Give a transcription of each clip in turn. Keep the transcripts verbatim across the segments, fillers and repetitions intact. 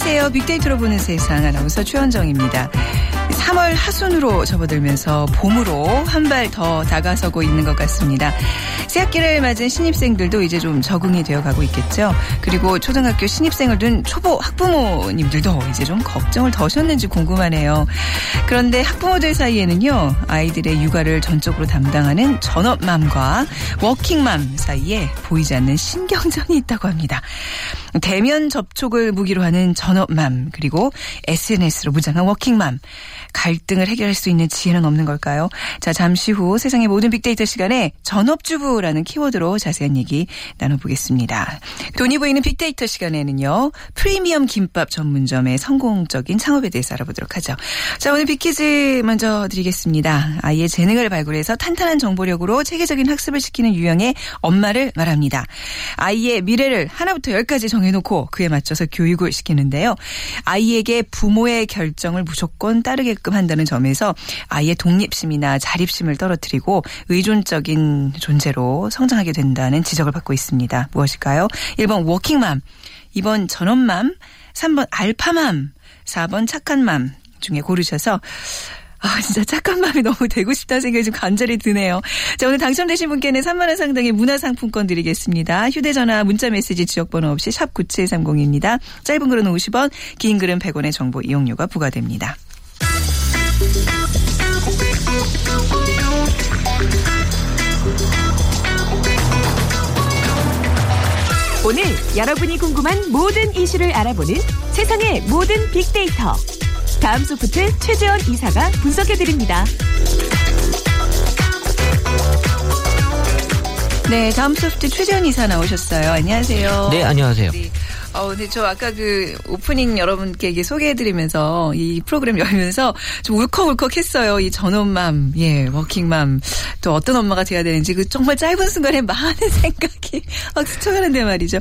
안녕하세요. 빅데이터로 보는 세상 아나운서 최원정입니다. 삼월 하순으로 접어들면서 봄으로 한 발 더 다가서고 있는 것 같습니다. 새학기를 맞은 신입생들도 이제 좀 적응이 되어가고 있겠죠. 그리고 초등학교 신입생을 둔 초보 학부모님들도 이제 좀 걱정을 더셨는지 궁금하네요. 그런데 학부모들 사이에는요, 아이들의 육아를 전적으로 담당하는 전업맘과 워킹맘 사이에 보이지 않는 신경전이 있다고 합니다. 대면 접촉을 무기로 하는 전업맘, 그리고 에스엔에스로 무장한 워킹맘. 갈등을 해결할 수 있는 지혜는 없는 걸까요? 자, 잠시 후 세상의 모든 빅데이터 시간에 전업주부라는 키워드로 자세한 얘기 나눠보겠습니다. 돈이 보이는 빅데이터 시간에는요, 프리미엄 김밥 전문점의 성공적인 창업에 대해서 알아보도록 하죠. 자, 오늘 빅퀴즈 먼저 드리겠습니다. 아이의 재능을 발굴해서 탄탄한 정보력으로 체계적인 학습을 시키는 유형의 엄마를 말합니다. 아이의 미래를 하나부터 열까지 정해놓고 그에 맞춰서 교육을 시키는데요. 아이에게 부모의 결정을 무조건 따르게끔 한다는 점에서 아이의 독립심이나 자립심을 떨어뜨리고 의존적인 존재로 성장하게 된다는 지적을 받고 있습니다. 무엇일까요? 일 번 워킹맘, 이 번 전업맘, 삼 번 알파맘, 사 번 착한 맘 중에 고르셔서 아, 진짜 착한 맘이 너무 되고 싶다는 생각이 좀 간절히 드네요. 자, 오늘 당첨되신 분께는 삼만 원 상당의 문화상품권 드리겠습니다. 휴대전화, 문자메시지, 지역번호 없이 샵 구칠삼공입니다. 짧은 글은 오십 원, 긴 글은 백 원의 정보 이용료가 부과됩니다. 오늘 여러분이 궁금한 모든 이슈를 알아보는 세상의 모든 빅데이터. 다음 소프트 최재원 이사가 분석해드립니다. 네, 다음 소프트 최재원 이사 나오셨어요. 안녕하세요. 네, 안녕하세요. 네. 어, 근데 저 아까 그 오프닝 여러분께 소개해드리면서 이 프로그램 열면서 좀 울컥울컥했어요. 이 전업맘, 예, 워킹맘, 또 어떤 엄마가 돼야 되는지 그 정말 짧은 순간에 많은 생각이 막 스쳐가는데 말이죠.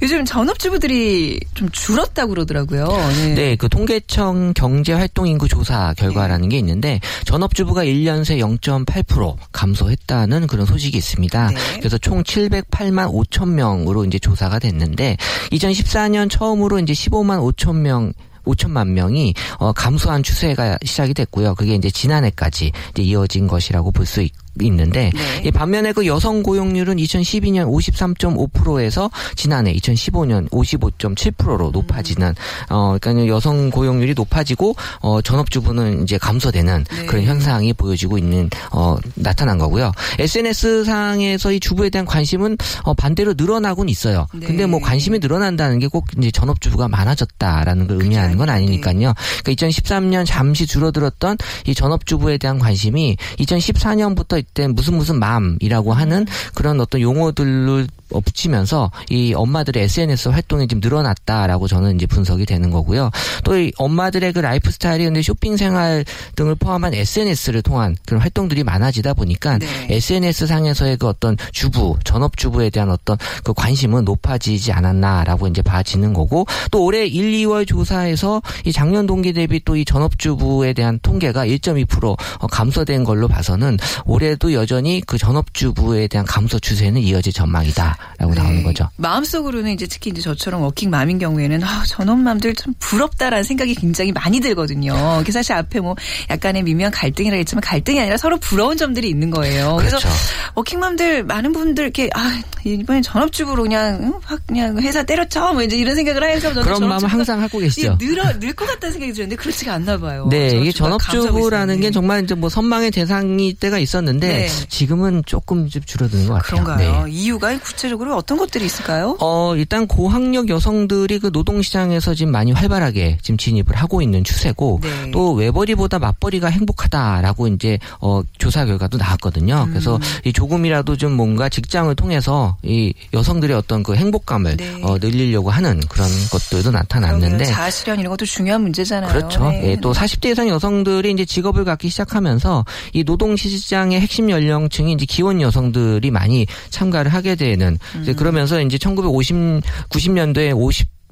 요즘 전업주부들이 좀 줄었다고 그러더라고요. 네, 네, 그 통계청 경제활동인구 조사 결과라는 네. 게 있는데 전업주부가 일 년 새 영 점 팔 퍼센트 감소했다는 그런 소식이 있습니다. 네. 그래서 총 칠백팔만 오천 명으로 이제 조사가 됐는데 이천십사 년 처음으로 이제 십오만 오천 명 오천만 명이 어, 감소한 추세가 시작이 됐고요. 그게 이제 지난해까지 이제 이어진 것이라고 볼 수 있고. 있는데 네. 반면에 그 여성 고용률은 이천십이 년 오십삼 점 오 퍼센트에서 지난해 이천십오 년 오십오 점 칠 퍼센트로 높아지는 음. 어 그러니까 여성 고용률이 높아지고 어 전업주부는 이제 감소되는 네. 그런 현상이 보여지고 있는 어 나타난 거고요. 에스엔에스 상에서 이 주부에 대한 관심은 어 반대로 늘어나곤 있어요. 네. 근데 뭐 관심이 늘어난다는 게 꼭 이제 전업주부가 많아졌다라는 걸 의미하는 건 아니니까요. 네. 그러니까 이천십삼 년 잠시 줄어들었던 이 전업주부에 대한 관심이 이천십사 년부터 이때 무슨 무슨 맘이라고 하는 그런 어떤 용어들을 붙이면서 이 엄마들의 에스엔에스 활동이 지금 늘어났다라고 저는 이제 분석이 되는 거고요. 또 이 엄마들의 그 라이프스타일이 근데 쇼핑 생활 등을 포함한 에스엔에스를 통한 그런 활동들이 많아지다 보니까 네. 에스엔에스 상에서의 그 어떤 주부, 전업주부에 대한 어떤 그 관심은 높아지지 않았나라고 이제 봐지는 거고 또 올해 일, 이월 조사에서 이 작년 동기 대비 또 이 전업주부에 대한 통계가 일 점 이 퍼센트 감소된 걸로 봐서는 올해도 여전히 그 전업주부에 대한 감소 추세는 이어질 전망이다. 라고 네. 나오는 거죠. 마음속으로는 이제 특히 이제 저처럼 워킹맘인 경우에는 아, 전업맘들 참 부럽다라는 생각이 굉장히 많이 들거든요. 그래서 사실 앞에 뭐 약간의 미묘한 갈등이라 했지만 갈등이 아니라 서로 부러운 점들이 있는 거예요. 그렇죠. 그래서 워킹맘들 많은 분들 이렇게 아, 이번엔 전업주부로 그냥 확 그냥 회사 때려쳐 뭐 이제 이런 생각을 해서 저는 그런 마음을 항상 하고 계시죠. 늘어 늘 것 같다는 생각이 드는데 그런데 그렇지가 않나 봐요. 네, 이게 전업주부라는 게 정말 이제 뭐 선망의 대상이 때가 있었는데 있었는데 네. 지금은 조금 좀 줄어드는 것 같아요. 그런가요? 네. 이유가 구체적으로 어떤 것들이 있을까요? 어, 일단 고학력 여성들이 그 노동시장에서 지금 많이 활발하게 지금 진입을 하고 있는 추세고 네. 또 외벌이보다 맞벌이가 행복하다라고 이제 어, 조사 결과도 나왔거든요. 음. 그래서 이 조금이라도 좀 뭔가 직장을 통해서 이 여성들의 어떤 그 행복감을 네. 어, 늘리려고 하는 그런 것들도 나타났는데 자아실현 이런 것도 중요한 문제잖아요. 그렇죠. 네. 예, 또 사십 대 이상 여성들이 이제 직업을 갖기 시작하면서 이 노동시장의 핵심 연령층이 이제 기혼 여성들이 많이 참가를 하게 되는 음. 그러면서 이제 천구백오십, 구십 년대에 오십 퍼센트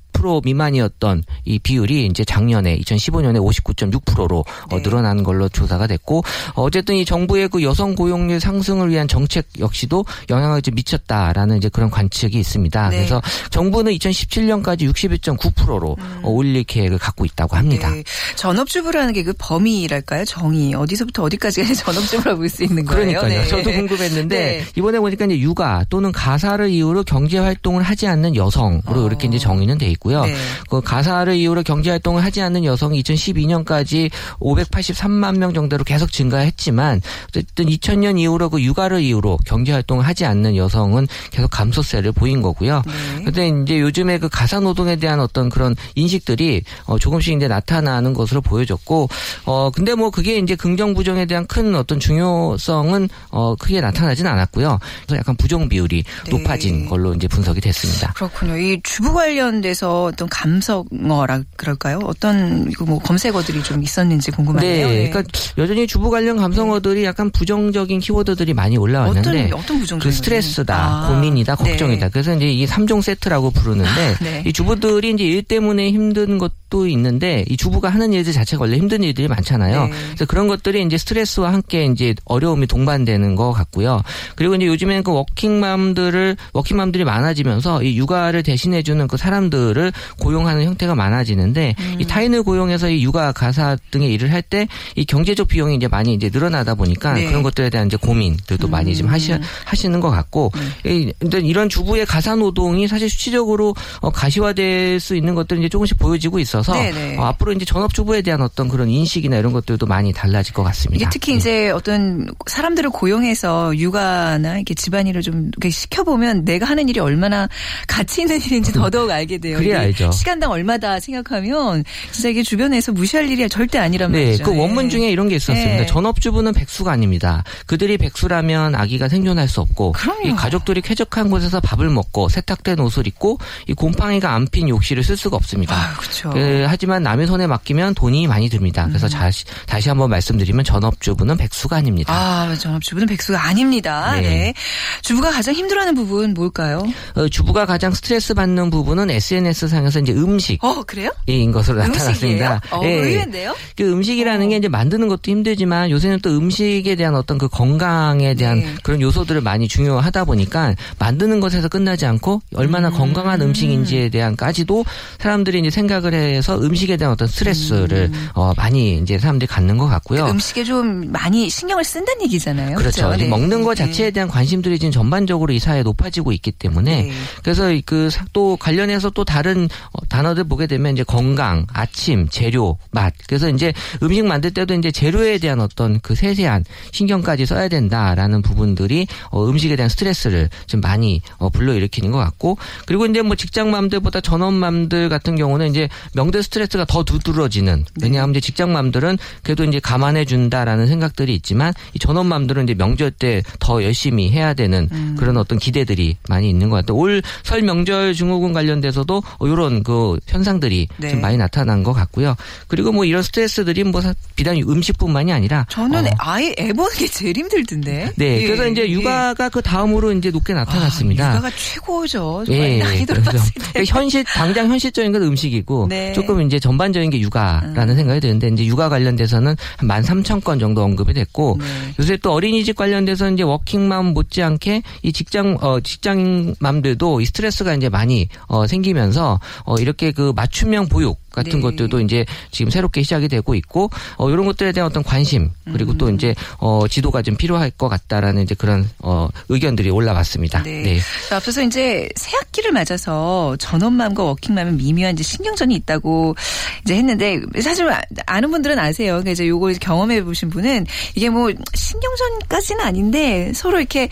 미만이었던 이 비율이 이제 작년에 이천십오 년에 오십구 점 육 퍼센트로 네. 어, 늘어난 걸로 조사가 됐고 어쨌든 이 정부의 그 여성 고용률 상승을 위한 정책 역시도 영향을 좀 미쳤다라는 이제 그런 관측이 있습니다. 네. 그래서 정부는 이천십칠 년까지 육십일 점 구 퍼센트로 음. 어, 올릴 계획을 갖고 있다고 합니다. 네. 전업주부라는 게 그 범위랄까요? 정의 어디서부터 어디까지가 전업주부라고 볼 수 있는 거예요? 그러니까요. 네. 저도 궁금했는데 네. 이번에 보니까 이제 육아 또는 가사를 이유로 경제 활동을 하지 않는 여성으로 어. 이렇게 이제 정의는 돼 있고. 네. 그 가사를 이유로 경제활동을 하지 않는 여성이 이천십이 년까지 오백팔십삼만 명 정도로 계속 증가했지만 어쨌든 이천 년 이후로 그 육아를 이유로 경제활동을 하지 않는 여성은 계속 감소세를 보인 거고요. 그런데 네. 이제 요즘에 그 가사노동에 대한 어떤 그런 인식들이 어 조금씩 이제 나타나는 것으로 보여졌고, 어 근데 뭐 그게 이제 긍정 부정에 대한 큰 어떤 중요성은 어 크게 나타나진 않았고요. 그래서 약간 부정 비율이 네. 높아진 걸로 이제 분석이 됐습니다. 그렇군요. 이 주부 관련돼서 어떤 감성어라 그럴까요? 어떤 뭐 검색어들이 좀 있었는지 궁금하네요. 네, 그러니까 여전히 주부 관련 감성어들이 약간 부정적인 키워드들이 많이 올라왔는데 어떤, 어떤 부정적인 그 스트레스다, 아, 고민이다, 걱정이다. 네. 그래서 이제 이 삼 종 세트라고 부르는데 네. 이 주부들이 이제 일 때문에 힘든 것도 있는데 이 주부가 하는 일들 자체가 원래 힘든 일들이 많잖아요. 네. 그래서 그런 것들이 이제 스트레스와 함께 이제 어려움이 동반되는 것 같고요. 그리고 이제 요즘에는 그 워킹맘들을 워킹맘들이 많아지면서 이 육아를 대신해주는 그 사람들을 고용하는 형태가 많아지는데 음. 이 타인을 고용해서 이 육아, 가사 등의 일을 할 때 이 경제적 비용이 이제 많이 이제 늘어나다 보니까 네. 그런 것들에 대한 이제 고민들도 음. 많이 지금 하시, 하시는 것 같고 음. 이런 주부의 가사 노동이 사실 수치적으로 어, 가시화될 수 있는 것들이 이제 조금씩 보여지고 있어서 어, 앞으로 이제 전업 주부에 대한 어떤 그런 인식이나 이런 것들도 많이 달라질 것 같습니다. 이게 특히 네. 이제 어떤 사람들을 고용해서 육아나 이렇게 집안일을 좀 이렇게 시켜보면 내가 하는 일이 얼마나 가치 있는 일인지 더더욱 알게 돼요. 그래야 알죠. 시간당 얼마다 생각하면 진짜 이게 주변에서 무시할 일이 절대 아니란 네, 말이죠. 그 원문 네. 중에 이런 게 있었습니다. 네. 전업주부는 백수가 아닙니다. 그들이 백수라면 아기가 생존할 수 없고 이 가족들이 쾌적한 곳에서 밥을 먹고 세탁된 옷을 입고 이 곰팡이가 안 핀 욕실을 쓸 수가 없습니다. 아, 그렇죠. 그, 하지만 남의 손에 맡기면 돈이 많이 듭니다. 그래서 음. 다시, 다시 한번 말씀드리면 전업주부는 백수가 아닙니다. 아, 전업주부는 백수가 아닙니다. 네. 네. 주부가 가장 힘들어하는 부분 뭘까요? 어, 주부가 가장 스트레스 받는 부분은 에스엔에스 상에서 이제 음식, 어 그래요? 인 것으로 나타났습니다. 어, 예, 의외인데요? 그 음식이라는 어. 게 이제 만드는 것도 힘들지만 요새는 또 음식에 대한 어떤 그 건강에 대한 네. 그런 요소들을 많이 중요하다 보니까 만드는 것에서 끝나지 않고 얼마나 음. 건강한 음식인지에 대한까지도 사람들이 이제 생각을 해서 음식에 대한 어떤 스트레스를 음. 어, 많이 이제 사람들이 갖는 것 같고요. 그 음식에 좀 많이 신경을 쓴다는 얘기잖아요. 그렇죠. 그렇죠? 네. 먹는 것 자체에 대한 관심들이 지금 전반적으로 이 사회에 높아지고 있기 때문에 네. 그래서 그 또 관련해서 또 다른 단어들 보게 되면 이제 건강, 아침, 재료, 맛. 그래서 이제 음식 만들 때도 이제 재료에 대한 어떤 그 세세한 신경까지 써야 된다라는 부분들이 어, 음식에 대한 스트레스를 좀 많이 어, 불러일으키는 것 같고, 그리고 이제 뭐 직장맘들보다 전업맘들 같은 경우는 이제 명절 스트레스가 더 두드러지는. 왜냐하면 이제 직장맘들은 그래도 이제 감안해 준다라는 생각들이 있지만 이 전업맘들은 이제 명절 때 더 열심히 해야 되는 음. 그런 어떤 기대들이 많이 있는 것 같아요. 올 설 명절 증후군 관련돼서도 이런 그 현상들이 네. 좀 많이 나타난 것 같고요. 그리고 뭐 이런 스트레스들이 뭐 비단 음식뿐만이 아니라 저는 어. 아예 애 보는 게 제일 힘들던데. 네, 예. 그래서 이제 육아가 예. 그 다음으로 이제 높게 나타났습니다. 아, 육아가 최고죠. 정말 예. 난이도를 봤을 때. 그러니까 현실 당장 현실적인 건 음식이고 네. 조금 이제 전반적인 게 육아라는 음. 생각이 드는데 이제 육아 관련돼서는 한 만 삼천 건 정도 언급이 됐고 네. 요새 또 어린이집 관련돼서 이제 워킹맘 못지않게 이 직장 어, 직장맘들도 이 스트레스가 이제 많이 어, 생기면서 있는데요. 어, 이렇게 그 맞춤형 보육 같은 네. 것들도 이제 지금 새롭게 시작이 되고 있고, 어, 이런 것들에 대한 어떤 관심, 그리고 음. 또 이제, 어, 지도가 좀 필요할 것 같다라는 이제 그런, 어, 의견들이 올라왔습니다. 네. 네. 앞서서 이제 새 학기를 맞아서 전업맘과 워킹맘의 미묘한 이제 신경전이 있다고 이제 했는데, 사실 아는 분들은 아세요. 그래서 요걸 경험해 보신 분은 이게 뭐 신경전까지는 아닌데 서로 이렇게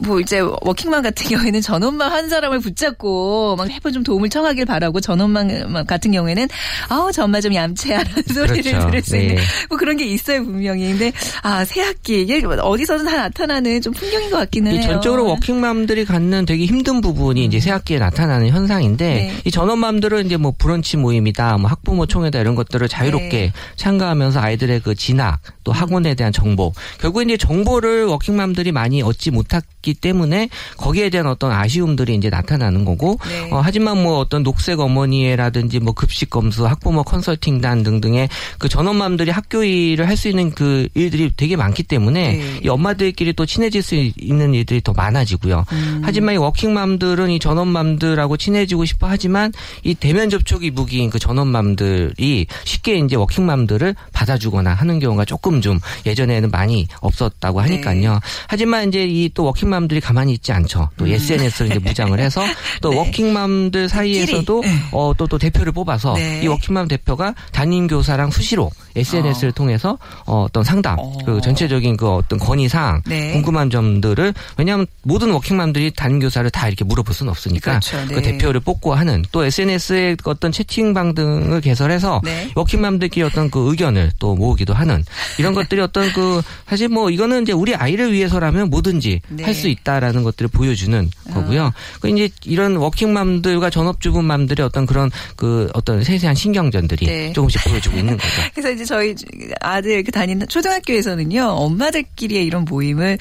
뭐 이제 워킹맘 같은 경우에는 전업맘 한 사람을 붙잡고 막 해본 좀 도움을 청하길 바라고, 전업맘 같은 경우에는 아우 저 엄마 좀 얌체하라는 소리를 그렇죠. 들을 수 네. 있는 뭐 그런 게 있어요 분명히. 근데 아 새 학기 이게 어디서든 다 나타나는 좀 풍경인 것 같기는 해요. 전적으로 워킹맘들이 갖는 되게 힘든 부분이 이제 새 학기에 나타나는 현상인데 네. 이 전업맘들은 이제 뭐 브런치 모임이다, 뭐 학부모 총회다 이런 것들을 자유롭게 네. 참가하면서 아이들의 그 진학 또 학원에 대한 정보, 결국 이제 정보를 워킹맘들이 많이 얻지 못하 때문에 거기에 대한 어떤 아쉬움들이 이제 나타나는 거고 네. 어, 하지만 뭐 어떤 녹색 어머니회라든지 뭐 급식 검수, 학부모 컨설팅단 등등의 그 전업맘들이 학교 일을 할 수 있는 그 일들이 되게 많기 때문에 네. 이 엄마들끼리 또 친해질 수 있는 일들이 더 많아지고요. 음. 하지만 이 워킹맘들은 이 전업맘들하고 친해지고 싶어 하지만 이 대면 접촉이 무기인 그 전업맘들이 쉽게 이제 워킹맘들을 받아주거나 하는 경우가 조금 좀 예전에는 많이 없었다고 하니까요. 네. 하지만 이제 이 또 워킹맘 들이 가만히 있지 않죠. 또 음. 에스엔에스를 이제 무장을 해서 또 네. 워킹맘들 사이에서도 어, 또, 또 대표를 뽑아서 네. 이 워킹맘 대표가 담임 교사랑 수시로 에스엔에스를 어. 통해서 어, 어떤 상담, 어. 그 전체적인 그 어떤 건의 사항, 네. 궁금한 점들을, 왜냐하면 모든 워킹맘들이 담임 교사를 다 이렇게 물어볼 수는 없으니까 그렇죠. 네. 그 대표를 뽑고 하는, 또 에스엔에스의 어떤 채팅방 등을 개설해서 네. 워킹맘들끼리 어떤 그 의견을 또 모으기도 하는 이런 것들이 어떤 그 사실 뭐 이거는 이제 우리 아이를 위해서라면 뭐든지 네. 할 수 있다라는 것들을 보여주는 거고요. 그 이제 이런 워킹맘들과 전업주부맘들의 어떤 그런 그 어떤 세세한 신경전들이 네. 조금씩 보여주고 있는 거죠. 그래서 이제 저희 아들 이렇게 다니는 초등학교에서는요, 엄마들끼리의 이런 모임을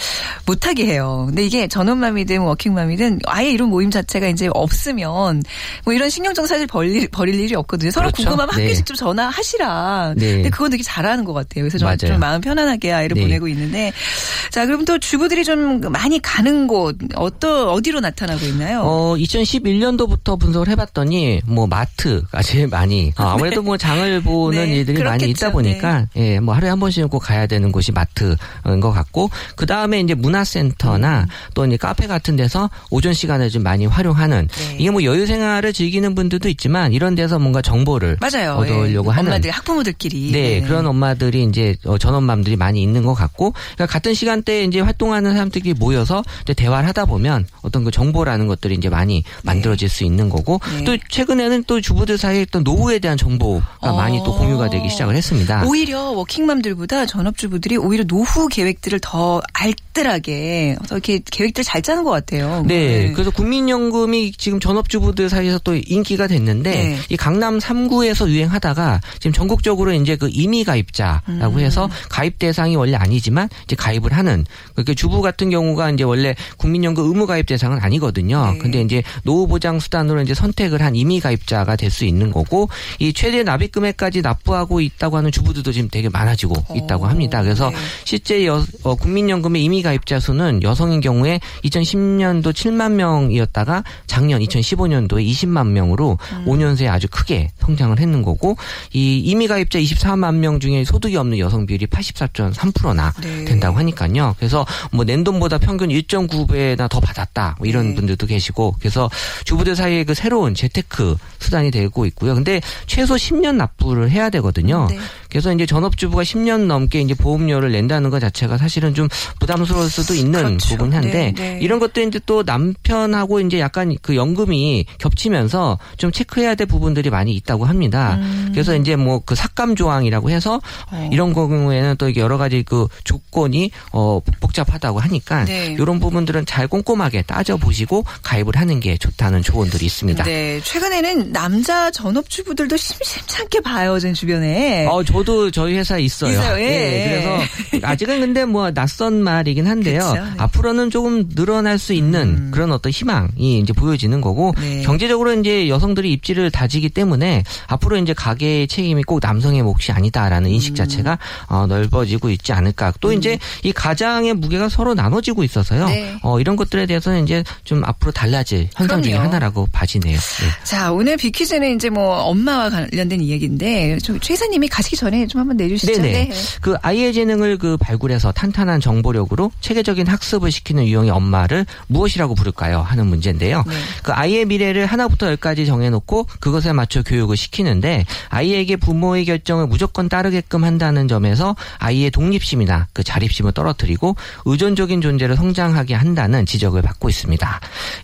못하게 해요. 근데 이게 전업맘이든 워킹맘이든 아예 이런 모임 자체가 이제 없으면 뭐 이런 신경전 사실 벌릴, 버릴 일이 없거든요. 서로 그렇죠? 궁금하면 네. 학교에서 좀 전화하시라. 네. 근데 그건 되게 잘하는 것 같아요. 그래서 저는 좀 마음 편안하게 아이를 네. 보내고 있는데, 자 그럼 또 주부들이 좀 많이 가는 곳 어떠 어디로 나타나고 있나요? 어 이천십일 년도부터 분석을 해봤더니 뭐 마트가 제일 많이, 어, 아무래도 네. 뭐 장을 보는 네, 일들이 그렇겠죠. 많이 있다 보니까 네. 예, 뭐 하루에 한 번씩은 꼭 가야 되는 곳이 마트인 것 같고, 그 다음에 이제 문화센터나 음. 또 이제 카페 같은 데서 오전 시간을 좀 많이 활용하는 네. 이게 뭐 여유 생활을 즐기는 분들도 있지만 이런 데서 뭔가 정보를 맞아요. 얻으려고 예. 하는 엄마들, 학부모들끼리 네, 네 그런 엄마들이 이제 전업맘들이 많이 있는 것 같고, 그러니까 같은 시간대에 이제 활동하는 사람들끼리 모여서 이제 대화를 하다 보면 어떤 그 정보라는 것들이 이제 많이 만들어질 수 있는 거고 네. 또 최근에는 또 주부들 사이에 어떤 노후에 대한 정보가 어. 많이 또 공유가 되기 시작을 했습니다. 오히려 워킹맘들보다 전업주부들이 오히려 노후 계획들을 더 알뜰하게 이렇게 계획들 잘 짜는 것 같아요. 네, 네. 그래서 국민연금이 지금 전업주부들 사이에서 또 인기가 됐는데 네. 이 강남 삼 구에서 유행하다가 지금 전국적으로 이제 그 임의 가입자라고 음. 해서 가입 대상이 원래 아니지만 이제 가입을 하는, 그러니까 주부 같은 경우가 이제 원래 국민연금 의무 가입 대상은 아니거든요. 네. 근데 이제 노후 보장 수단으로 이제 선택을 한 임의 가입자가 될 수 있는 거고, 이 최대 납입 금액까지 납부하고 있다고 하는 주부들도 지금 되게 많아지고 오. 있다고 합니다. 그래서 네. 실제 여, 어, 국민연금의 임의 가입자 수는 여성인 경우에 이천십 년도 칠만 명이었다가 작년 이천십오 년도에 이십만 명으로 음. 오 년 새에 아주 크게 성장을 했는 거고, 이 임의 가입자 이십사만 명 중에 소득이 없는 여성 비율이 팔십사 점 삼 퍼센트나 네. 된다고 하니까요. 그래서 뭐 낸돈보다 평균 일 점 구 배나 더 받았다 뭐 이런 네. 분들도 계시고, 그래서 주부들 사이에 그 새로운 재테크 수단이 되고 있고요. 근데 최소 십 년 납부를 해야 되거든요. 네. 그래서 이제 전업주부가 십 년 넘게 이제 보험료를 낸다는 것 자체가 사실은 좀 부담스러울 수도 있는 그렇죠. 부분이 한데 네, 네. 이런 것도 이제 또 남편하고 이제 약간 그 연금이 겹치면서 좀 체크해야 될 부분들이 많이 있다고 합니다. 음. 그래서 이제 뭐 그 삭감 조항이라고 해서 어. 이런 경우에는 또 여러 가지 그 조건이 어 복잡하다고 하니까 네. 이런 부분들은 잘 꼼꼼하게 따져보시고 가입을 하는 게 좋다는 조언들이 있습니다. 네, 최근에는 남자 전업주부들도 심심찮게 봐요, 전 주변에. 어, 저도 저도 저희 회사에 있어요. 있어요. 예. 예. 그래서 아직은 근데 뭐 낯선 말이긴 한데요. 그쵸? 앞으로는 조금 늘어날 수 있는 음. 그런 어떤 희망이 이제 보여지는 거고 네. 경제적으로 이제 여성들이 입지를 다지기 때문에 앞으로 이제 가계의 책임이 꼭 남성의 몫이 아니다라는 인식 음. 자체가 어, 넓어지고 있지 않을까. 또 음. 이제 이 가장의 무게가 서로 나눠지고 있어서요. 네. 어, 이런 것들에 대해서는 이제 좀 앞으로 달라질 현상 그럼요. 중에 하나라고 봐지네요. 네. 자, 오늘 빅퀴즈는 이제 뭐 엄마와 관련된 이야기인데 좀 최 이사님이 가시기 전에 좀 한번 내주시죠. 네네. 네. 그 아이의 재능을 그 발굴해서 탄탄한 정보력으로 체계적인 학습을 시키는 유형의 엄마를 무엇이라고 부를까요? 하는 문제인데요. 네. 그 아이의 미래를 하나부터 열까지 정해놓고 그것에 맞춰 교육을 시키는데 아이에게 부모의 결정을 무조건 따르게끔 한다는 점에서 아이의 독립심이나 그 자립심을 떨어뜨리고 의존적인 존재로 성장하게 한다는 지적을 받고 있습니다.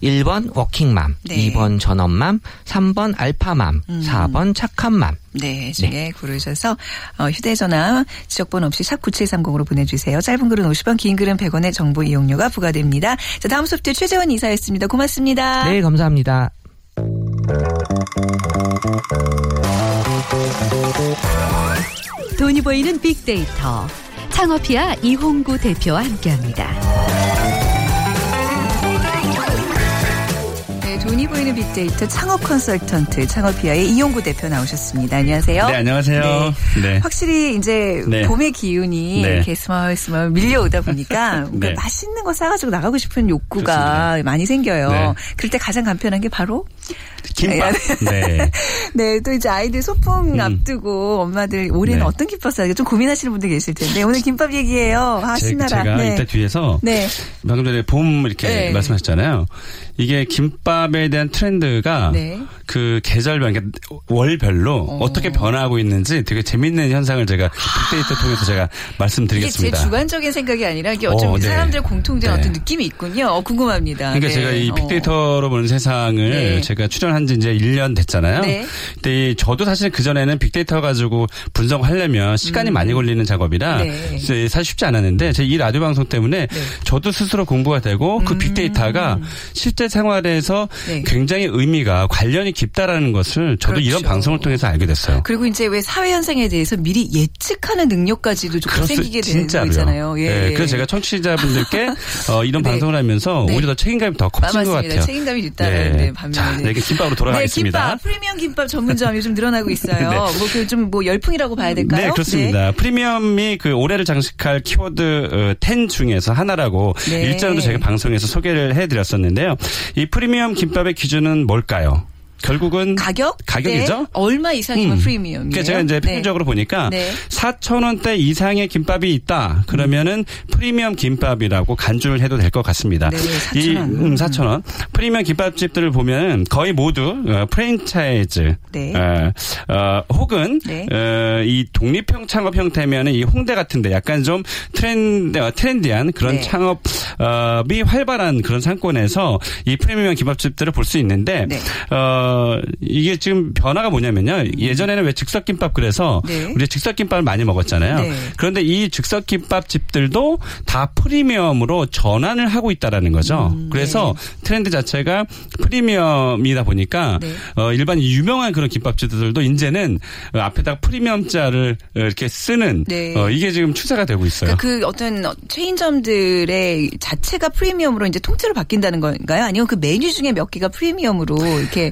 일 번 워킹맘, 네. 이 번 전업맘, 삼 번 알파맘, 음. 사 번 착한맘. 네, 중에 네. 고르셔서 휴대전화 지역번호 없이 샵 구칠삼공으로 보내주세요. 짧은 글은 오십 원, 긴 글은 백 원의 정보 이용료가 부과됩니다. 자, 다음 소프트 최재원 이사였습니다. 고맙습니다. 네, 감사합니다. 돈이 보이는 빅데이터 창업이야 이홍구 대표와 함께합니다. 돈이 보이는 빅데이터 창업 컨설턴트 창업피아의 이용구 대표 나오셨습니다. 안녕하세요. 네, 안녕하세요. 네. 네. 확실히 이제 네. 봄의 기운이 네. 이렇게 스멀스멀 밀려오다 보니까 네. 맛있는 거 싸가지고 나가고 싶은 욕구가 좋습니다. 많이 생겨요. 네. 그럴 때 가장 간편한 게 바로 김밥. 네. 네, 또 이제 아이들 소풍 음. 앞두고 엄마들 올해는 네. 어떤 김밥 싸야 좀 고민하시는 분들 계실 텐데 오늘 김밥 얘기예요. 아, 제, 신나라. 제가 네. 이따 뒤에서 네. 방금 전에 봄 이렇게 네. 말씀하셨잖아요. 이게 김밥에 대한 트렌드가 네. 그 계절별, 그러니까 월별로 오. 어떻게 변화하고 있는지 되게 재밌는 현상을 제가 빅데이터 통해서 제가 말씀드리겠습니다. 이게 제 주관적인 생각이 아니라 이게 어쩜 어, 네. 사람들 공통된 네. 어떤 느낌이 있군요. 어, 궁금합니다. 그러니까 네. 제가 이 빅데이터로 어. 보는 세상을 네. 제가 출연한 지 이제 일 년 됐잖아요. 네. 근데 저도 사실 그전에는 빅데이터 가지고 분석하려면 시간이 음. 많이 걸리는 작업이라 네. 사실 쉽지 않았는데 제 이 라디오 방송 때문에 네. 저도 스스로 공부가 되고 그 빅데이터가 음. 실제 생활에서 네. 굉장히 의미가 관련이 깊다라는 것을 저도 그렇죠. 이런 방송을 통해서 알게 됐어요. 그리고 이제 왜 사회 현상에 대해서 미리 예측하는 능력까지도 좀 그렇소, 생기게 되는 거잖아요. 예. 네, 그래서 제가 청취자분들께 어, 이런 네. 방송을 하면서 네. 오히려 더 책임감이 더 커진 아, 것 같아요. 책임감이 있다는 네. 반면에. 자, 네, 김밥으로 돌아가겠습니다. 네, 김밥 프리미엄 김밥 전문점이 좀 늘어나고 있어요. 네. 뭐 그 좀 뭐 열풍이라고 봐야 될까요? 네, 그렇습니다. 네. 프리미엄이 그 올해를 장식할 키워드 어, 십 중에서 하나라고 네. 일전에도 제가 방송에서 소개를 해드렸었는데요. 이 프리미엄 김밥의 기준은 뭘까요? 결국은 가격? 가격이죠. 네. 얼마 이상이면 음. 프리미엄이에요. 그러니까 제가 이제 평균적으로 네. 보니까 네. 사천 원대 이상의 김밥이 있다. 그러면은 음. 프리미엄 김밥이라고 간주를 해도 될 것 같습니다. 네, 이 음, 사천 원. 음. 프리미엄 김밥집들을 보면 거의 모두 프랜차이즈 네. 어, 어, 혹은 네. 어, 이 독립형 창업 형태면은 이 홍대 같은데 약간 좀 트렌드 트렌디한 그런 네. 창업이 활발한 그런 상권에서 이 프리미엄 김밥집들을 볼 수 있는데. 네. 어, 어, 이게 지금 변화가 뭐냐면요. 예전에는 왜 즉석김밥 그래서 네. 우리 즉석김밥을 많이 먹었잖아요. 네. 그런데 이 즉석김밥 집들도 다 프리미엄으로 전환을 하고 있다라는 거죠. 음, 그래서 네. 트렌드 자체가 프리미엄이다 보니까 네. 어, 일반 유명한 그런 김밥집들도 이제는 앞에다가 프리미엄자를 이렇게 쓰는 네. 어, 이게 지금 추세가 되고 있어요. 그러니까 그 어떤 체인점들의 자체가 프리미엄으로 이제 통째로 바뀐다는 건가요? 아니면 그 메뉴 중에 몇 개가 프리미엄으로 이렇게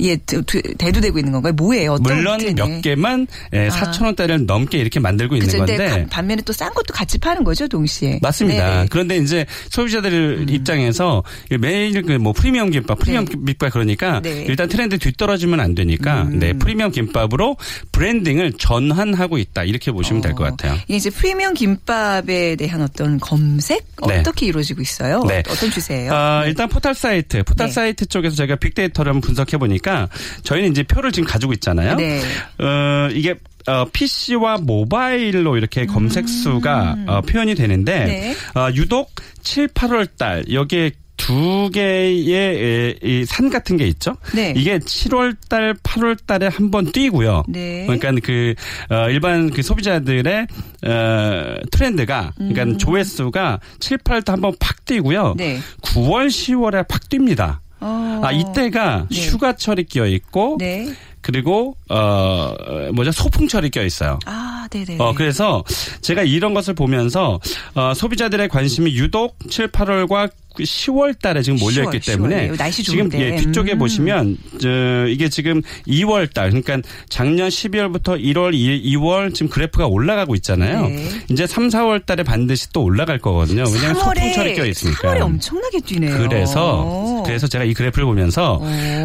예, 대두되고 있는 건가요? 뭐예요? 어떤 물론 몇 네. 개만 예, 사천 원대를 넘게 이렇게 만들고 그쵸, 있는 건데. 근데 반면에 또 싼 것도 같이 파는 거죠, 동시에. 맞습니다. 네네. 그런데 이제 소비자들 음. 입장에서 매일 그 뭐 프리미엄 김밥, 프리미엄 네. 김밥 그러니까 네. 일단 트렌드 뒤떨어지면 안 되니까 음. 네, 프리미엄 김밥으로 브랜딩을 전환하고 있다. 이렇게 보시면 어. 될 것 같아요. 이게 이제 프리미엄 김밥에 대한 어떤 검색? 네. 어떻게 이루어지고 있어요? 네. 어떤 추세예요? 아, 네. 일단 포털 사이트, 포털 네. 사이트 쪽에서 저희가 빅데이터를 한번 분석해 보니까 저희는 이제 표를 지금 가지고 있잖아요. 네. 어, 이게 어, 피씨와 모바일로 이렇게 검색 수가 음. 어, 표현이 되는데 네. 어, 유독 칠, 팔월 달 여기에 두 개의 산 같은 게 있죠. 네. 이게 칠월 달, 팔월 달에 한번 뛰고요. 네. 그러니까 그 일반 그 소비자들의 트렌드가 그러니까 음. 조회수가 칠, 팔월 달 한번 팍 뛰고요. 네. 구월, 시월에 팍 뜁니다. 어. 아 이때가 네. 휴가철이 끼어 있고. 네. 그리고 어 뭐죠 소풍철이 껴 있어요. 아, 네네. 어 그래서 제가 이런 것을 보면서 어, 소비자들의 관심이 유독 칠, 팔월과 시월 달에 지금 몰려있기 때문에 시월, 날씨 좋은데. 지금 예, 뒤쪽에 음. 보시면 저, 이게 지금 이월 달 그러니까 작년 십이월부터 일월, 이월 지금 그래프가 올라가고 있잖아요. 네. 이제 삼, 사월 달에 반드시 또 올라갈 거거든요. 왜냐하면 소풍철이 껴있으니까. 삼월에 엄청나게 뛰네요. 그래서 오. 그래서 제가 이 그래프를 보면서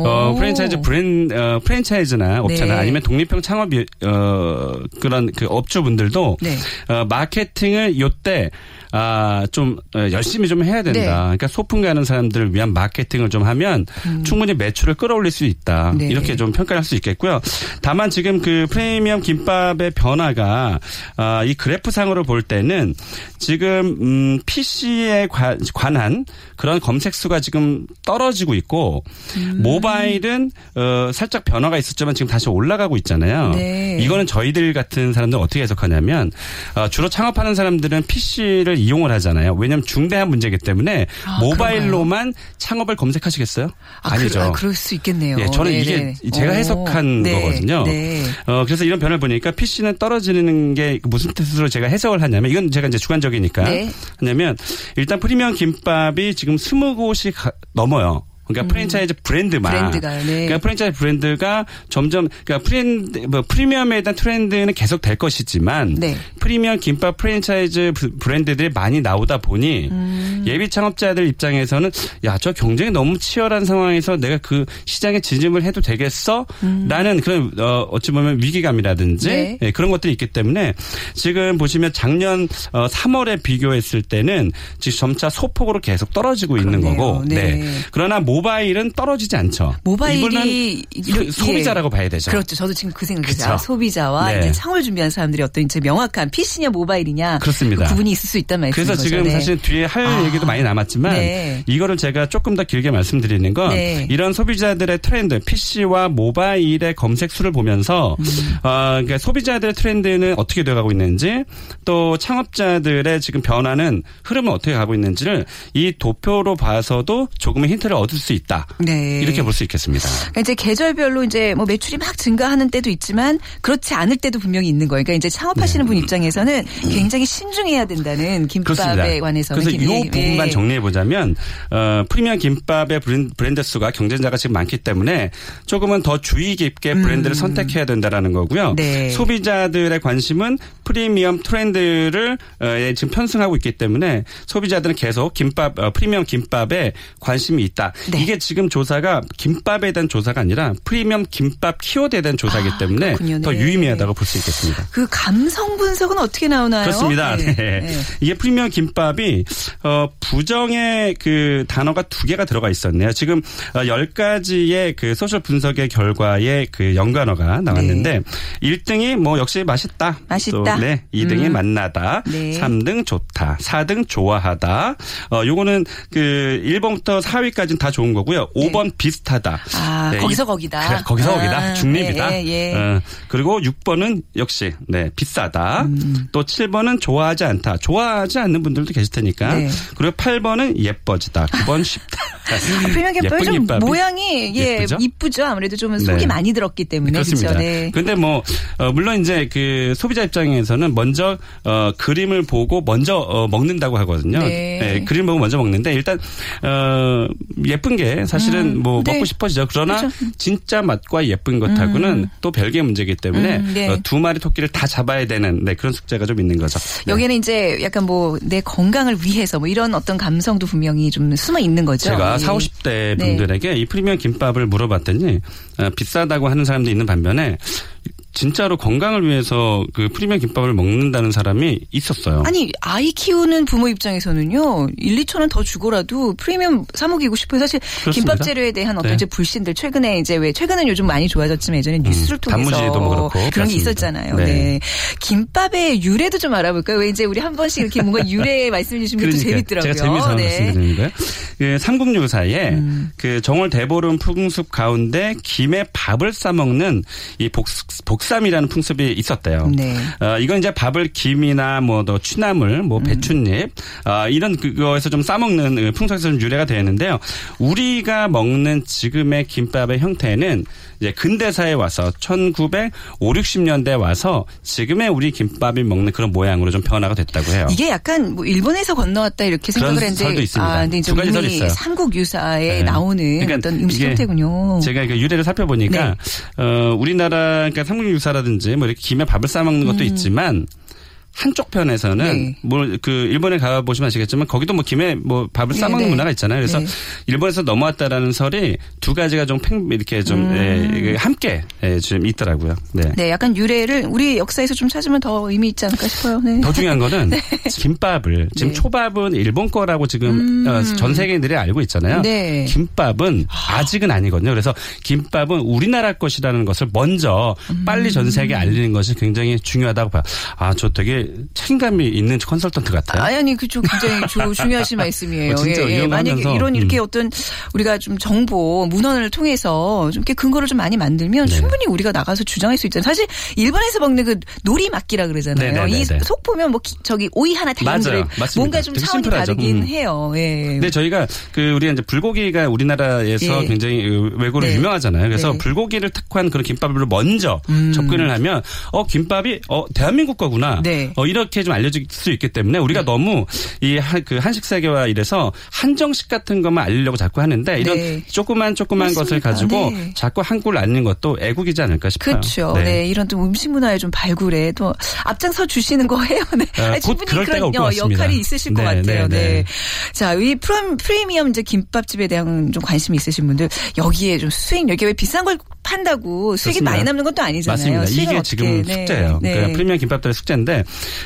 어, 프랜차이즈 브랜드 어, 프랜차이즈나 업체나 네. 아니면 독립형 창업 어, 그런 그 업주분들도 네. 어, 마케팅을 요때 아, 좀 열심히 좀 해야 된다. 네. 그러니까 소풍 가는 사람들을 위한 마케팅을 좀 하면 음. 충분히 매출을 끌어올릴 수 있다. 네. 이렇게 좀 평가할 수 있겠고요. 다만 지금 그 프리미엄 김밥의 변화가 아, 이 그래프상으로 볼 때는 지금 음, 피씨에 관, 관한 그런 검색 수가 지금 떨어지고 있고 음. 모바일은 어, 살짝 변화가 있었지만 지금 다시 올라가고 있잖아요. 네. 이거는 저희들 같은 사람들 어떻게 해석하냐면 어, 주로 창업하는 사람들은 피씨를 이용을 하잖아요. 왜냐하면 중대한 문제이기 때문에 아, 모바일로만 그런가요? 창업을 검색하시겠어요? 아, 아니죠. 그, 아, 그럴 수 있겠네요. 예, 저는 네네. 이게 제가 오. 해석한 네. 거거든요. 네. 어, 그래서 이런 변화를 보니까 피씨는 떨어지는 게 무슨 뜻으로 제가 해석을 하냐면 이건 제가 이제 주관적이니까 네. 하냐면 일단 프리미엄 김밥이 지금 스무 곳이 가, 넘어요. 그러니까 음. 프랜차이즈 브랜드만. 브랜드가, 네. 그러니까 프랜차이즈 브랜드가 점점 그러니까 프랜드 뭐 프리미엄에 대한 트렌드는 계속 될 것이지만 네. 프리미엄 김밥 프랜차이즈 브랜드들이 많이 나오다 보니 음. 예비 창업자들 입장에서는 야, 저 경쟁이 너무 치열한 상황에서 내가 그 시장에 진입을 해도 되겠어? 음. 라는 그런 어, 어찌 보면 위기감이라든지 네. 네, 그런 것들이 있기 때문에 지금 보시면 작년 어, 삼월에 비교했을 때는 지금 점차 소폭으로 계속 떨어지고 그러네요. 있는 거고. 네. 네. 그러나 뭐 모바일은 떨어지지 않죠. 모바일이 소, 소비자라고 예. 봐야 되죠. 그렇죠. 저도 지금 그 생각이죠. 소비자와 네. 이제 창업을 준비한 사람들이 어떤 이제 명확한 피씨냐 모바일이냐 그렇습니다. 그 구분이 있을 수 있단 말씀이죠. 그래서 지금 네. 사실 뒤에 할 아. 얘기도 많이 남았지만 네. 이거를 제가 조금 더 길게 말씀드리는 건 네. 이런 소비자들의 트렌드 피씨와 모바일의 검색 수를 보면서 음. 어, 그러니까 소비자들의 트렌드는 어떻게 되어가고 있는지 또 창업자들의 지금 변화는 흐름은 어떻게 가고 있는지를 이 도표로 봐서도 조금의 힌트를 얻을 수 있다. 네. 이렇게 볼 수 있겠습니다. 그러니까 이제 계절별로 이제 뭐 매출이 막 증가하는 때도 있지만 그렇지 않을 때도 분명히 있는 거예요. 그러니까 이제 창업하시는 네. 분 입장에서는 굉장히 신중해야 된다는 김밥에 그렇습니다. 관해서는. 그래서 김, 이 부분만 네. 정리해 보자면 어, 프리미엄 김밥의 브랜드 수가 경쟁자가 지금 많기 때문에 조금은 더 주의 깊게 브랜드를 음. 선택해야 된다라는 거고요. 네. 소비자들의 관심은 프리미엄 트렌드를 어, 지금 편승하고 있기 때문에 소비자들은 계속 김밥 어, 프리미엄 김밥에 관심이 있다. 네. 이게 지금 조사가 김밥에 대한 조사가 아니라 프리미엄 김밥 키워드에 대한 조사이기 아, 때문에 그렇군요. 더 네. 유의미하다고 볼 수 있겠습니다. 그 감성 분석은 어떻게 나오나요? 그렇습니다. 네. 네. 네. 이게 프리미엄 김밥이 어, 부정의 그 단어가 두 개가 들어가 있었네요. 지금 열 가지의 그 소셜 분석의 결과에 그 연관어가 나왔는데 네. 일 등이 뭐 역시 맛있다. 맛있다. 네. 이 등이 음. 만나다. 네. 삼 등 좋다. 사 등 좋아하다. 어, 요거는 그 일 번부터 사 위까지는 다 좋은 거고요. 오 번 네. 비슷하다. 아, 네. 거기서 거기다. 거기서 아, 거기다. 중립이다. 예, 예. 어, 그리고 육 번은 역시 네, 비싸다. 음. 또 칠 번은 좋아하지 않다. 좋아하지 않는 분들도 계실 테니까. 네. 그리고 팔 번은 예뻐지다. 구 번 쉽다. 프리미엄 김밥이 좀 모양이 예, 예쁘죠? 이쁘죠. 아무래도 좀 속이 네. 많이 들었기 때문에. 그렇습니다. 그런데 네. 뭐 어, 물론 이제 그 소비자 입장에서는 먼저 어, 그림을 보고 먼저 어, 먹는다고 하거든요. 네. 네, 그림을 보고 먼저 먹는데 일단 어, 예쁜 게 사실은 음, 뭐 네. 먹고 싶어지죠. 그러나 그렇죠. 진짜 맛과 예쁜 것하고는 음. 또 별개의 문제이기 때문에 음, 네. 어, 두 마리 토끼를 다 잡아야 되는 네, 그런 숙제가 좀 있는 거죠. 네. 여기는 이제 약간 뭐 내 건강을 위해서 뭐 이런 어떤 감성도 분명히 좀 숨어 있는 거죠. 제가 사십, 오십 대 분들에게 네. 이 프리미엄 김밥을 물어봤더니 비싸다고 하는 사람도 있는 반면에 진짜로 건강을 위해서 그 프리미엄 김밥을 먹는다는 사람이 있었어요. 아니 아이 키우는 부모 입장에서는요. 일, 이천 원 더 주고라도 프리미엄 사 먹이고 싶어요. 사실 그렇습니다. 김밥 재료에 대한 어떤 네. 이제 불신들 최근에 이제 왜 최근은 요즘 많이 좋아졌지만 예전에 음, 뉴스를 통해서 단무지도 뭐 그렇고 그런 그렇습니다. 게 있었잖아요. 네. 네. 김밥의 유래도 좀 알아볼까요? 왜 이제 우리 한 번씩 이렇게 뭔가 유래 말씀해 주시면 그러니까, 또 재밌더라고요. 제가 재미있어 네. 말씀드리는 거예요. 그 삼공육사에 음. 그 정월 대보름 풍습 가운데 김에 밥을 싸 먹는 이 복복 독삼이라는 풍습이 있었대요. 네. 어, 이건 이제 밥을 김이나 뭐 더 취나물, 뭐 배춧잎 음. 어, 이런 그거에서 좀 싸먹는 풍속에서 좀 유래가 되어 있는데요. 우리가 먹는 지금의 김밥의 형태는 이제 근대사에 와서 천구백오십, 육십 년대에 와서 지금의 우리 김밥이 먹는 그런 모양으로 좀 변화가 됐다고 해요. 이게 약간 뭐 일본에서 건너왔다 이렇게 생각을 했는데 설도 있습니다. 아, 근데 두 가지 설이 있어요. 삼국 유사에 네. 나오는 그러니까 어떤 음식 형태군요. 제가 그 유래를 살펴보니까 네. 어, 우리나라 그러니까 삼국 유사라든지 뭐 이렇게 김에 밥을 싸 먹는 것도 음. 있지만. 한쪽 편에서는 네. 뭐 그 일본에 가 보시면 아시겠지만 거기도 뭐 김에 뭐 밥을 싸 먹는 네, 네. 문화가 있잖아요. 그래서 네. 일본에서 넘어왔다라는 설이 두 가지가 좀 팽 이렇게 좀 음. 예, 함께 예, 좀 있더라고요. 네. 네, 약간 유래를 우리 역사에서 좀 찾으면 더 의미 있지 않을까 싶어요. 네. 더 중요한 거는 네. 김밥을 지금 네. 초밥은 일본 거라고 지금 음. 전 세계인들이 알고 있잖아요. 네. 김밥은 아직은 아니거든요. 그래서 김밥은 우리나라 것이라는 것을 먼저 음. 빨리 전 세계에 알리는 것이 굉장히 중요하다고 봐요. 아, 저 되게 책임감이 있는 컨설턴트 같아요. 아니, 아니 그쪽 굉장히 조, 중요하신 말씀이에요. 어, 진짜 예, 예. 만약에 이런 이렇게 음. 어떤 우리가 좀 정보 문헌을 통해서 좀 이렇게 근거를 좀 많이 만들면 네. 충분히 우리가 나가서 주장할 수 있잖아요. 사실 일본에서 먹는 그 놀이막기라 그러잖아요. 이 속 보면 뭐 기, 저기 오이 하나 달걀을 뭔가 좀 차원이 심플하죠. 다르긴 음. 해요. 예. 근데 저희가 그 우리가 이제 불고기가 우리나라에서 예. 굉장히 외고로 네. 유명하잖아요. 그래서 네. 불고기를 특화한 그런 김밥으로 먼저 음. 접근을 하면 어 김밥이 어 대한민국 거구나. 네. 어 이렇게 좀 알려질 수 있기 때문에 우리가 네. 너무 이 그 한식 세계와 이래서 한정식 같은 것만 알리려고 자꾸 하는데 이런 네. 조그만 조그만 맞습니다. 것을 가지고 네. 자꾸 한국을 낳는 것도 애국이지 않을까 싶어요. 그렇죠. 네. 네. 이런 좀 음식 문화의 좀 발굴에 또 앞장서 주시는 거예요. 네. 아, 곧 그럴 때가 올 것 같습니다. 역할이 있으실 네. 것 같아요. 네. 네. 네. 자, 이 프리미엄 이제 김밥집에 대한 좀 관심이 있으신 분들 여기에 좀 수익 여기 왜 비싼 걸 판다고 수익이 그렇습니다. 많이 남는 것도 아니잖아요. 맞습니다. 이게 어떻게. 지금 네. 숙제예요. 네. 그러니까 프리미엄 김밥들의 숙제인데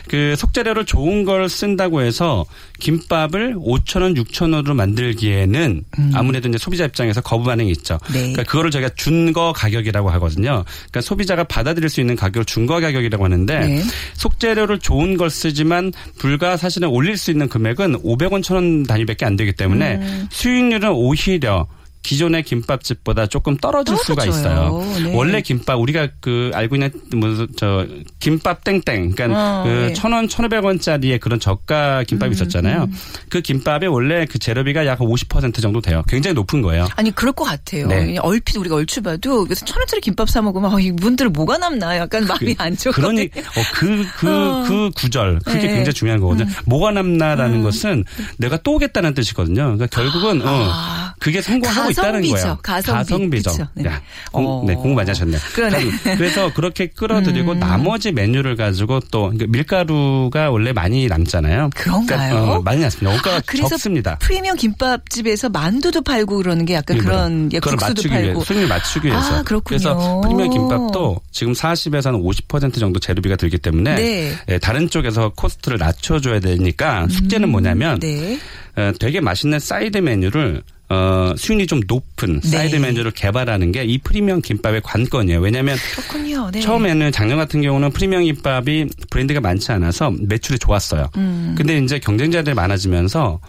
그 속재료를 좋은 걸 쓴다고 해서 김밥을 오천 원, 육천 원으로 만들기에는 음. 아무래도 이제 소비자 입장에서 거부 반응이 있죠. 네. 그러니까 그거를 저희가 준거 가격이라고 하거든요. 그러니까 소비자가 받아들일 수 있는 가격을 준거 가격이라고 하는데 네. 속재료를 좋은 걸 쓰지만 불과 사실은 올릴 수 있는 금액은 오백 원, 천 원 단위밖에 안 되기 때문에 음. 수익률은 오히려 기존의 김밥집보다 조금 떨어질 떨어져요. 수가 있어요. 네. 원래 김밥 우리가 그 알고 있는 뭐 저 김밥 땡땡 그러니까 어, 그 네. 천 원, 천오백 원짜리의 그런 저가 김밥이 음, 있었잖아요. 음. 그 김밥의 원래 그 재료비가 약 오십 퍼센트 정도 돼요. 굉장히 높은 거예요. 아니 그럴 것 같아요. 네. 얼핏 우리가 얼추 봐도 그래서 천 원짜리 김밥 사 먹으면 어, 이분들 뭐가 남나 약간 마음이 그, 안 좋거든요. 그그그 어, 그, 어. 그 구절 그게 네. 굉장히 중요한 거거든요. 음. 뭐가 남나라는 음. 것은 내가 또 오겠다는 뜻이거든요. 그러니까 결국은 아. 어, 그게 성공하고 있다는 거예요. 가성비, 가성비죠. 그쵸, 네. 야, 공, 네, 공부 많이 하셨네요. 그러네. 그래서 그렇게 끌어들이고 음. 나머지 메뉴를 가지고 또 밀가루가 원래 많이 남잖아요. 그런가요? 그러니까, 어, 많이 남습니다. 원가가 아, 그래서 적습니다. 프리미엄 김밥집입에서 만두도 팔고 그러는 게 약간 일부러. 그런 예, 국수도 팔고. 수익을 맞추기 위해서. 아, 그렇군요. 그래서 프리미엄 김밥도 지금 사십에서 한 오십 퍼센트 정도 재료비가 들기 때문에 네. 예, 다른 쪽에서 코스트를 낮춰줘야 되니까 음. 숙제는 뭐냐면 네. 예, 되게 맛있는 사이드 메뉴를 어, 수익이 좀 높은 사이드 네. 메뉴를 개발하는 게 이 프리미엄 김밥의 관건이에요. 왜냐하면 네. 처음에는 작년 같은 경우는 프리미엄 김밥이 브랜드가 많지 않아서 매출이 좋았어요. 음. 근데 이제 경쟁자들이 많아지면서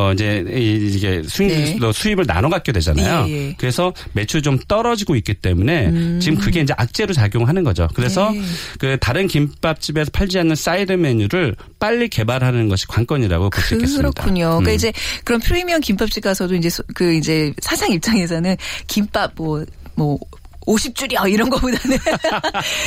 어 이제 이게 수입 네. 수입을 나눠 갖게 되잖아요. 예, 예. 그래서 매출이 좀 떨어지고 있기 때문에 음. 지금 그게 이제 악재로 작용하는 거죠. 그래서 네. 그 다른 김밥집에서 팔지 않는 사이드 메뉴를 빨리 개발하는 것이 관건이라고 볼 수 있겠습니다. 그렇군요. 음. 그러니까 이제 그런 프리미엄 김밥집 가서도 이제 그 이제 사장 입장에서는 김밥 뭐 뭐 오십 줄이야 이런 거보다는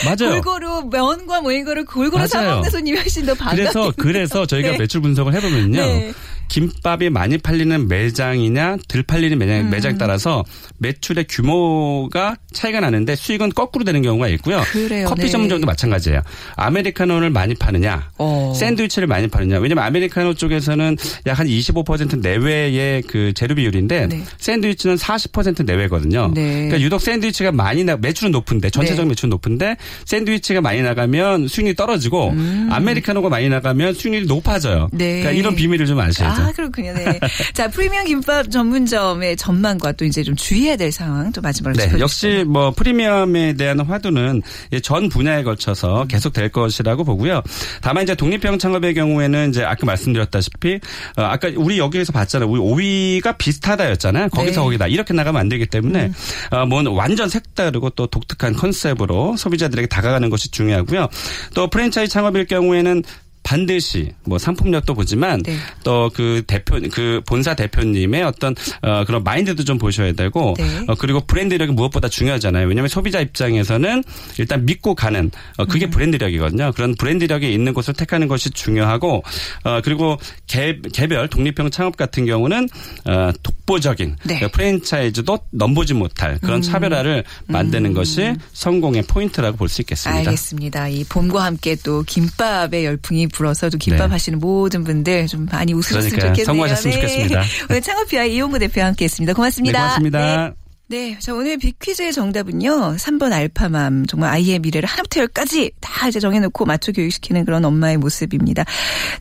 맞아요. 골고루 면과 모인 거를 골고루 사 먹는 손님이 훨씬 더 반가워요. 그래서 그래서 저희가 네. 매출 분석을 해보면요. 네. 김밥이 많이 팔리는 매장이냐 덜 팔리는 매장, 음. 매장에 따라서 매출의 규모가 차이가 나는데 수익은 거꾸로 되는 경우가 있고요. 그래요, 커피 네. 전문점도 마찬가지예요. 아메리카노를 많이 파느냐 어. 샌드위치를 많이 파느냐. 왜냐하면 아메리카노 쪽에서는 약 한 이십오 퍼센트 내외의 그 재료 비율인데 네. 샌드위치는 사십 퍼센트 내외거든요. 네. 그러니까 유독 샌드위치가 많이 나 매출은 높은데 전체적인 네. 매출은 높은데 샌드위치가 많이 나가면 수익률이 떨어지고 음. 아메리카노가 많이 나가면 수익률이 높아져요. 네. 그러니까 이런 비밀을 좀 아셔야 돼요. 아, 그렇군요. 네. 자, 프리미엄 김밥 전문점의 전망과 또 이제 좀 주의해야 될 상황 또 마지막으로 짚어주시죠. 네, 역시 뭐 프리미엄에 대한 화두는 전 분야에 걸쳐서 계속 될 것이라고 보고요. 다만 이제 독립형 창업의 경우에는 이제 아까 말씀드렸다시피 어, 아까 우리 여기에서 봤잖아요. 우리 오 위가 비슷하다였잖아요. 거기서 네. 거기다 이렇게 나가면 안 되기 때문에 음. 어, 뭔 완전 색다르고 또 독특한 컨셉으로 소비자들에게 다가가는 것이 중요하고요. 또 프랜차이즈 창업일 경우에는 반드시 뭐 상품력도 보지만 네. 또 그 대표 그 본사 대표님의 어떤 어 그런 마인드도 좀 보셔야 되고 네. 어 그리고 브랜드력이 무엇보다 중요하잖아요. 왜냐하면 소비자 입장에서는 일단 믿고 가는 어 그게 음. 브랜드력이거든요. 그런 브랜드력이 있는 곳을 택하는 것이 중요하고 어 그리고 개, 개별 독립형 창업 같은 경우는 어 독보적인 네. 프랜차이즈도 넘보지 못할 그런 음. 차별화를 만드는 음. 것이 성공의 포인트라고 볼 수 있겠습니다. 알겠습니다. 이 봄과 함께 또 김밥의 열풍이 불어서 또 김밥 네. 하시는 모든 분들 좀 많이 웃으셨으면 좋겠네요. 네. 성공하셨으면 좋겠습니다. 오늘 창업피아의 이용구 대표와 함께했습니다. 고맙습니다. 네, 고맙습니다. 네. 네, 자 오늘 빅퀴즈의 정답은요. 삼 번 알파맘. 정말 아이의 미래를 하나부터 열까지 다 이제 정해놓고 맞춰 교육시키는 그런 엄마의 모습입니다.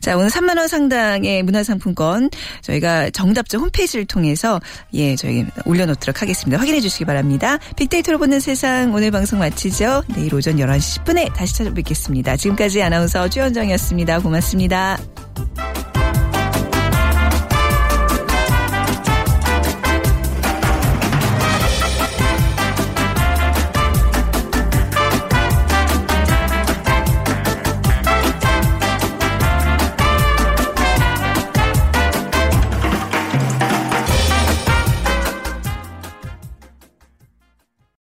자 오늘 삼만 원 상당의 문화상품권 저희가 정답자 홈페이지를 통해서 예 저희 올려놓도록 하겠습니다. 확인해 주시기 바랍니다. 빅데이터로 보는 세상 오늘 방송 마치죠. 내일 오전 열한 시 십 분에 다시 찾아뵙겠습니다. 지금까지 아나운서 최원정이었습니다. 고맙습니다.